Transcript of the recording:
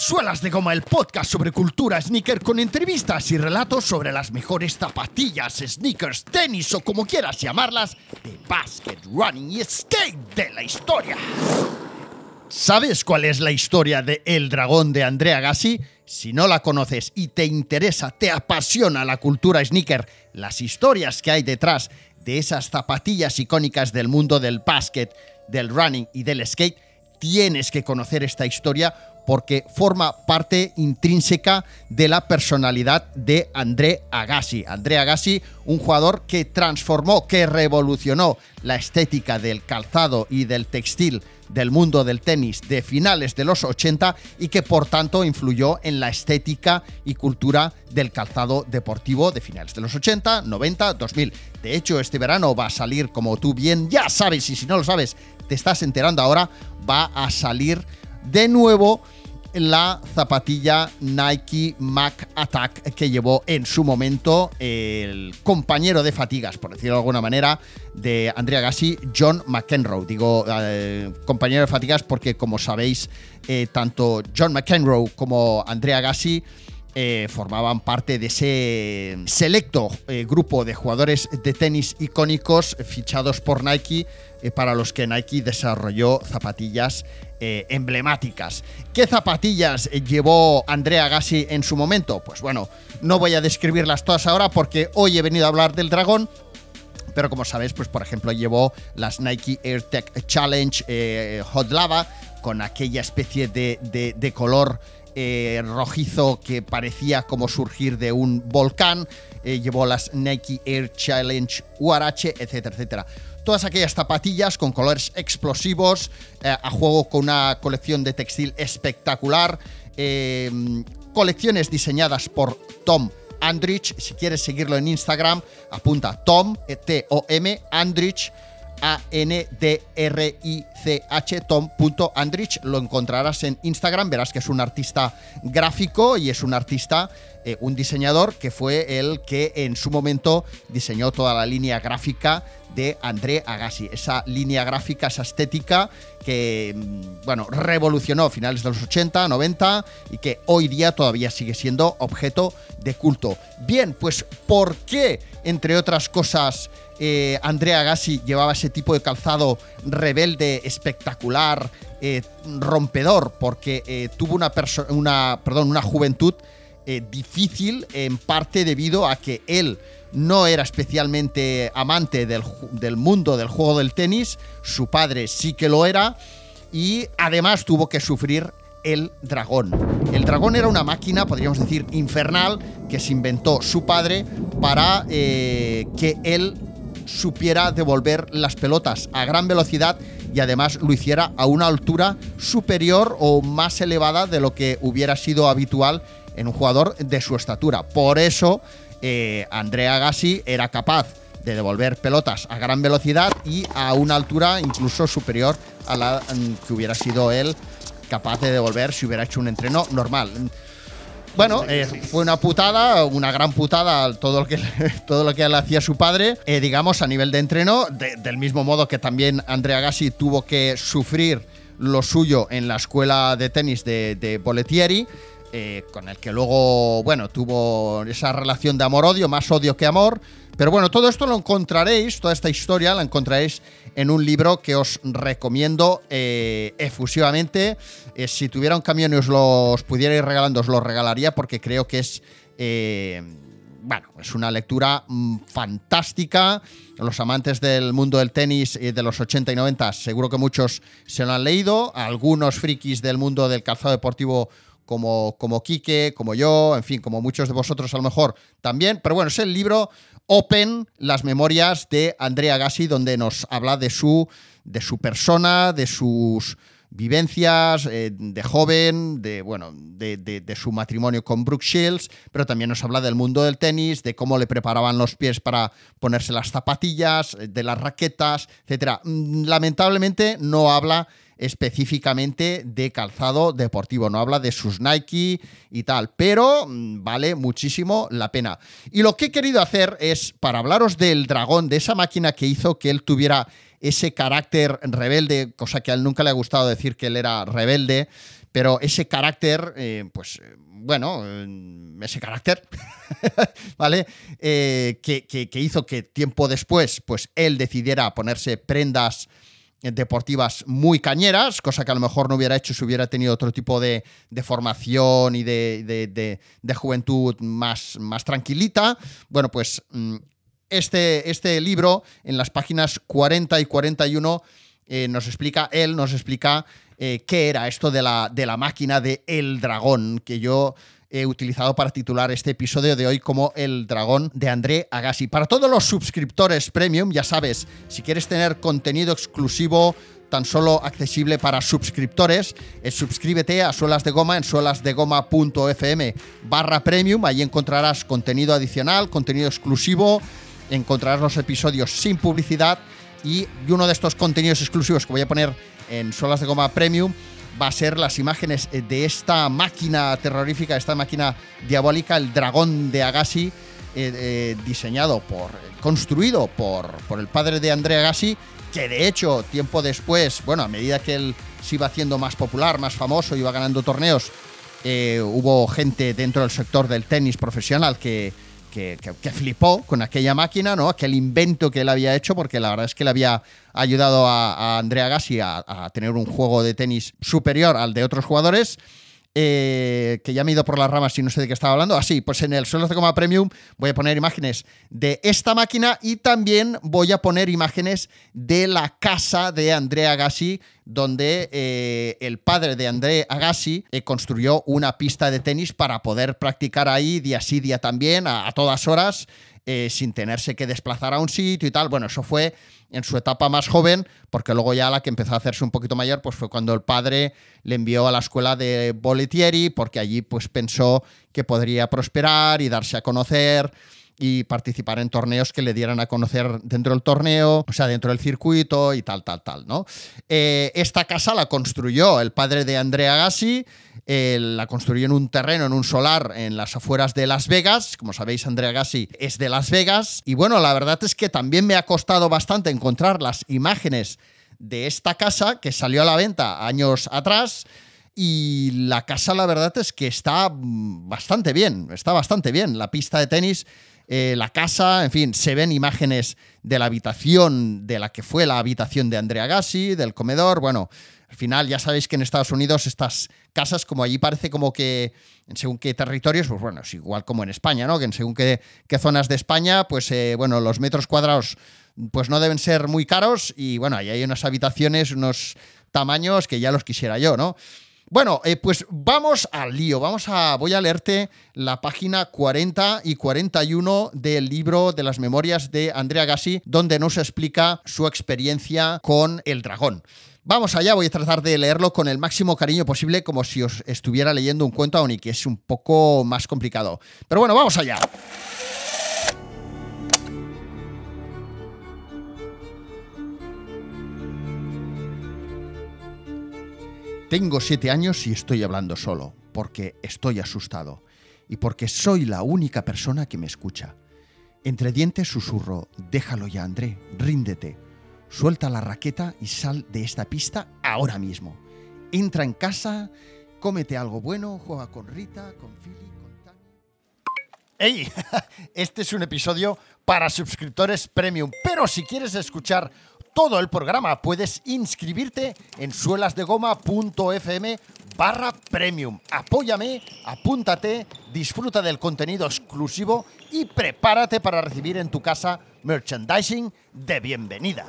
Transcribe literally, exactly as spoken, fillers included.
Suelas de Goma, el podcast sobre cultura sneaker con entrevistas y relatos sobre las mejores zapatillas, sneakers, tenis o como quieras llamarlas, de basket, running y skate de la historia. ¿Sabes cuál es la historia de El Dragón de André Agassi? Si no la conoces y te interesa, te apasiona la cultura sneaker, las historias que hay detrás de esas zapatillas icónicas del mundo del basket, del running y del skate, tienes que conocer esta historia porque forma parte intrínseca de la personalidad de André Agassi. André Agassi, un jugador que transformó, que revolucionó la estética del calzado y del textil del mundo del tenis de finales de los ochenta y que por tanto influyó en la estética y cultura del calzado deportivo de finales de los ochenta, noventa, dos mil. De hecho, este verano va a salir, como tú bien ya sabes, y si no lo sabes, te estás enterando ahora, va a salir de nuevo la zapatilla Nike Mac Attack que llevó en su momento el compañero de fatigas, por decirlo de alguna manera, de André Agassi, John McEnroe. Digo eh, compañero de fatigas porque, como sabéis, eh, tanto John McEnroe como André Agassi Eh, formaban parte de ese selecto eh, grupo de jugadores de tenis icónicos fichados por Nike, eh, para los que Nike desarrolló zapatillas eh, emblemáticas. ¿Qué zapatillas llevó André Agassi en su momento? Pues bueno, no voy a describirlas todas ahora porque hoy he venido a hablar del dragón. Pero como sabéis, pues por ejemplo llevó las Nike Air Tech Challenge eh, Hot Lava, con aquella especie de, de, de color eh, rojizo que parecía como surgir de un volcán. Eh, llevó las Nike Air Challenge Huarache, etcétera, etcétera. Todas aquellas zapatillas con colores explosivos, eh, a juego con una colección de textil espectacular, eh, colecciones diseñadas por Tom Andrich. Si quieres seguirlo en Instagram, apunta Tom, T O M, Andrich, A N D R I C H, Tom.Andrich. Lo encontrarás en Instagram, verás que es un artista gráfico y es un artista, eh, un diseñador que fue el que en su momento diseñó toda la línea gráfica de André Agassi. Esa línea gráfica, esa estética que, bueno, revolucionó a finales de los ochenta, noventa y que hoy día todavía sigue siendo objeto de culto. Bien, pues ¿por qué, entre otras cosas, eh, André Agassi llevaba ese tipo de calzado rebelde, espectacular, eh, rompedor? Porque eh, tuvo una, perso- una, perdón, una juventud eh, difícil, en parte debido a que él no era especialmente amante del, del mundo del juego del tenis. Su padre sí que lo era, y además tuvo que sufrir el dragón. El dragón era una máquina, podríamos decir, infernal, que se inventó su padre para eh, que él supiera devolver las pelotas a gran velocidad y además lo hiciera a una altura superior o más elevada de lo que hubiera sido habitual en un jugador de su estatura. Por eso Eh, André Agassi era capaz de devolver pelotas a gran velocidad y a una altura incluso superior a la que hubiera sido él capaz de devolver si hubiera hecho un entreno normal. Bueno, eh, fue una putada, una gran putada todo lo que, todo lo que le hacía su padre, eh, digamos, a nivel de entreno, de, del mismo modo que también André Agassi tuvo que sufrir lo suyo en la escuela de tenis de, de Bollettieri, Eh, con el que luego, bueno, tuvo esa relación de amor-odio, más odio que amor. Pero bueno, todo esto lo encontraréis, toda esta historia la encontraréis en un libro que os recomiendo eh, efusivamente. Eh, si tuviera un camión y os lo os pudiera ir regalando, os lo regalaría porque creo que es, eh, bueno, es una lectura mm, fantástica. Los amantes del mundo del tenis eh, de los ochenta y noventa seguro que muchos se lo han leído. Algunos frikis del mundo del calzado deportivo Como, como Quique, como yo, en fin, como muchos de vosotros a lo mejor también. Pero bueno, es el libro Open, las memorias de André Agassi, donde nos habla de su, de su persona, de sus vivencias, eh, de joven, de, bueno, de, de, de su matrimonio con Brooke Shields, pero también nos habla del mundo del tenis, de cómo le preparaban los pies para ponerse las zapatillas, de las raquetas, etcétera. Lamentablemente no habla específicamente de calzado deportivo, no habla de sus Nike y tal, pero vale muchísimo la pena. Y lo que he querido hacer es, para hablaros del dragón, de esa máquina que hizo que él tuviera ese carácter rebelde, cosa que a él nunca le ha gustado decir que él era rebelde, Pero ese carácter, eh, pues bueno, ese carácter, ¿vale? Eh, que, que, que hizo que tiempo después, pues él decidiera ponerse prendas deportivas muy cañeras, cosa que a lo mejor no hubiera hecho si hubiera tenido otro tipo de, de formación y de, de, de, de juventud más, más tranquilita. Bueno, pues este, este libro, en las páginas cuarenta y cuarenta y uno, eh, nos explica, él nos explica eh, qué era esto de la, de la máquina de El Dragón, que yo he utilizado para titular este episodio de hoy como El Dragón de André Agassi. Para todos los suscriptores premium, ya sabes, si quieres tener contenido exclusivo tan solo accesible para suscriptores, eh, suscríbete a Suelas de Goma en suelas de goma punto f m barra premium. Ahí encontrarás contenido adicional, contenido exclusivo, encontrarás los episodios sin publicidad y uno de estos contenidos exclusivos que voy a poner en Suelas de Goma Premium va a ser las imágenes de esta máquina terrorífica, esta máquina diabólica, el dragón de Agassi, eh, eh, diseñado por, construido por, por el padre de André Agassi, que de hecho, tiempo después, bueno, a medida que él se iba haciendo más popular, más famoso, iba ganando torneos, eh, hubo gente dentro del sector del tenis profesional que, que, que, que flipó con aquella máquina, ¿no? Aquel invento que él había hecho, porque la verdad es que le había ayudado a, a André Agassi a, a tener un juego de tenis superior al de otros jugadores. Eh, que ya me he ido por las ramas y no sé de qué estaba hablando. Así, ah, pues en el Suelas de Goma Premium voy a poner imágenes de esta máquina y también voy a poner imágenes de la casa de André Agassi, donde eh, el padre de André Agassi eh, construyó una pista de tenis para poder practicar ahí día sí, día también, a, a todas horas, eh, sin tenerse que desplazar a un sitio y tal. Bueno, eso fue en su etapa más joven, porque luego ya la que empezó a hacerse un poquito mayor, pues fue cuando el padre le envió a la escuela de Bollettieri, porque allí pues pensó que podría prosperar y darse a conocer y participar en torneos que le dieran a conocer dentro del torneo, o sea, dentro del circuito y tal, tal, tal, ¿no? Eh, esta casa la construyó el padre de André Agassi, eh, la construyó en un terreno, en un solar, en las afueras de Las Vegas. Como sabéis, André Agassi es de Las Vegas. Y bueno, la verdad es que también me ha costado bastante encontrar las imágenes de esta casa, que salió a la venta años atrás. Y la casa, la verdad es que está bastante bien, está bastante bien. La pista de tenis, eh, la casa, en fin, se ven imágenes de la habitación, de la que fue la habitación de André Agassi, del comedor. Bueno, al final ya sabéis que en Estados Unidos estas casas, como allí parece como que en según qué territorios, pues bueno, es igual como en España, ¿no? Que en según qué, qué zonas de España, pues eh, bueno, los metros cuadrados pues no deben ser muy caros y bueno, ahí hay unas habitaciones, unos tamaños que ya los quisiera yo, ¿no? Bueno, eh, pues vamos al lío. Vamos a, voy a leerte la página cuarenta y cuarenta y uno del libro de las memorias de André Agassi, donde nos explica su experiencia con el dragón. Vamos allá, voy a tratar de leerlo con el máximo cariño posible, como si os estuviera leyendo un cuento, aunque es un poco más complicado. Pero bueno, vamos allá. Tengo siete años y estoy hablando solo, porque estoy asustado y porque soy la única persona que me escucha. Entre dientes susurro, déjalo ya, André, ríndete. Suelta la raqueta y sal de esta pista ahora mismo. Entra en casa, cómete algo bueno, juega con Rita, con Philly, con Tani... ¡Ey! Este es un episodio para suscriptores premium, pero si quieres escuchar todo el programa, puedes inscribirte en suelas de goma punto f m barra premium. Apóyame, apúntate, disfruta del contenido exclusivo y prepárate para recibir en tu casa merchandising de bienvenida.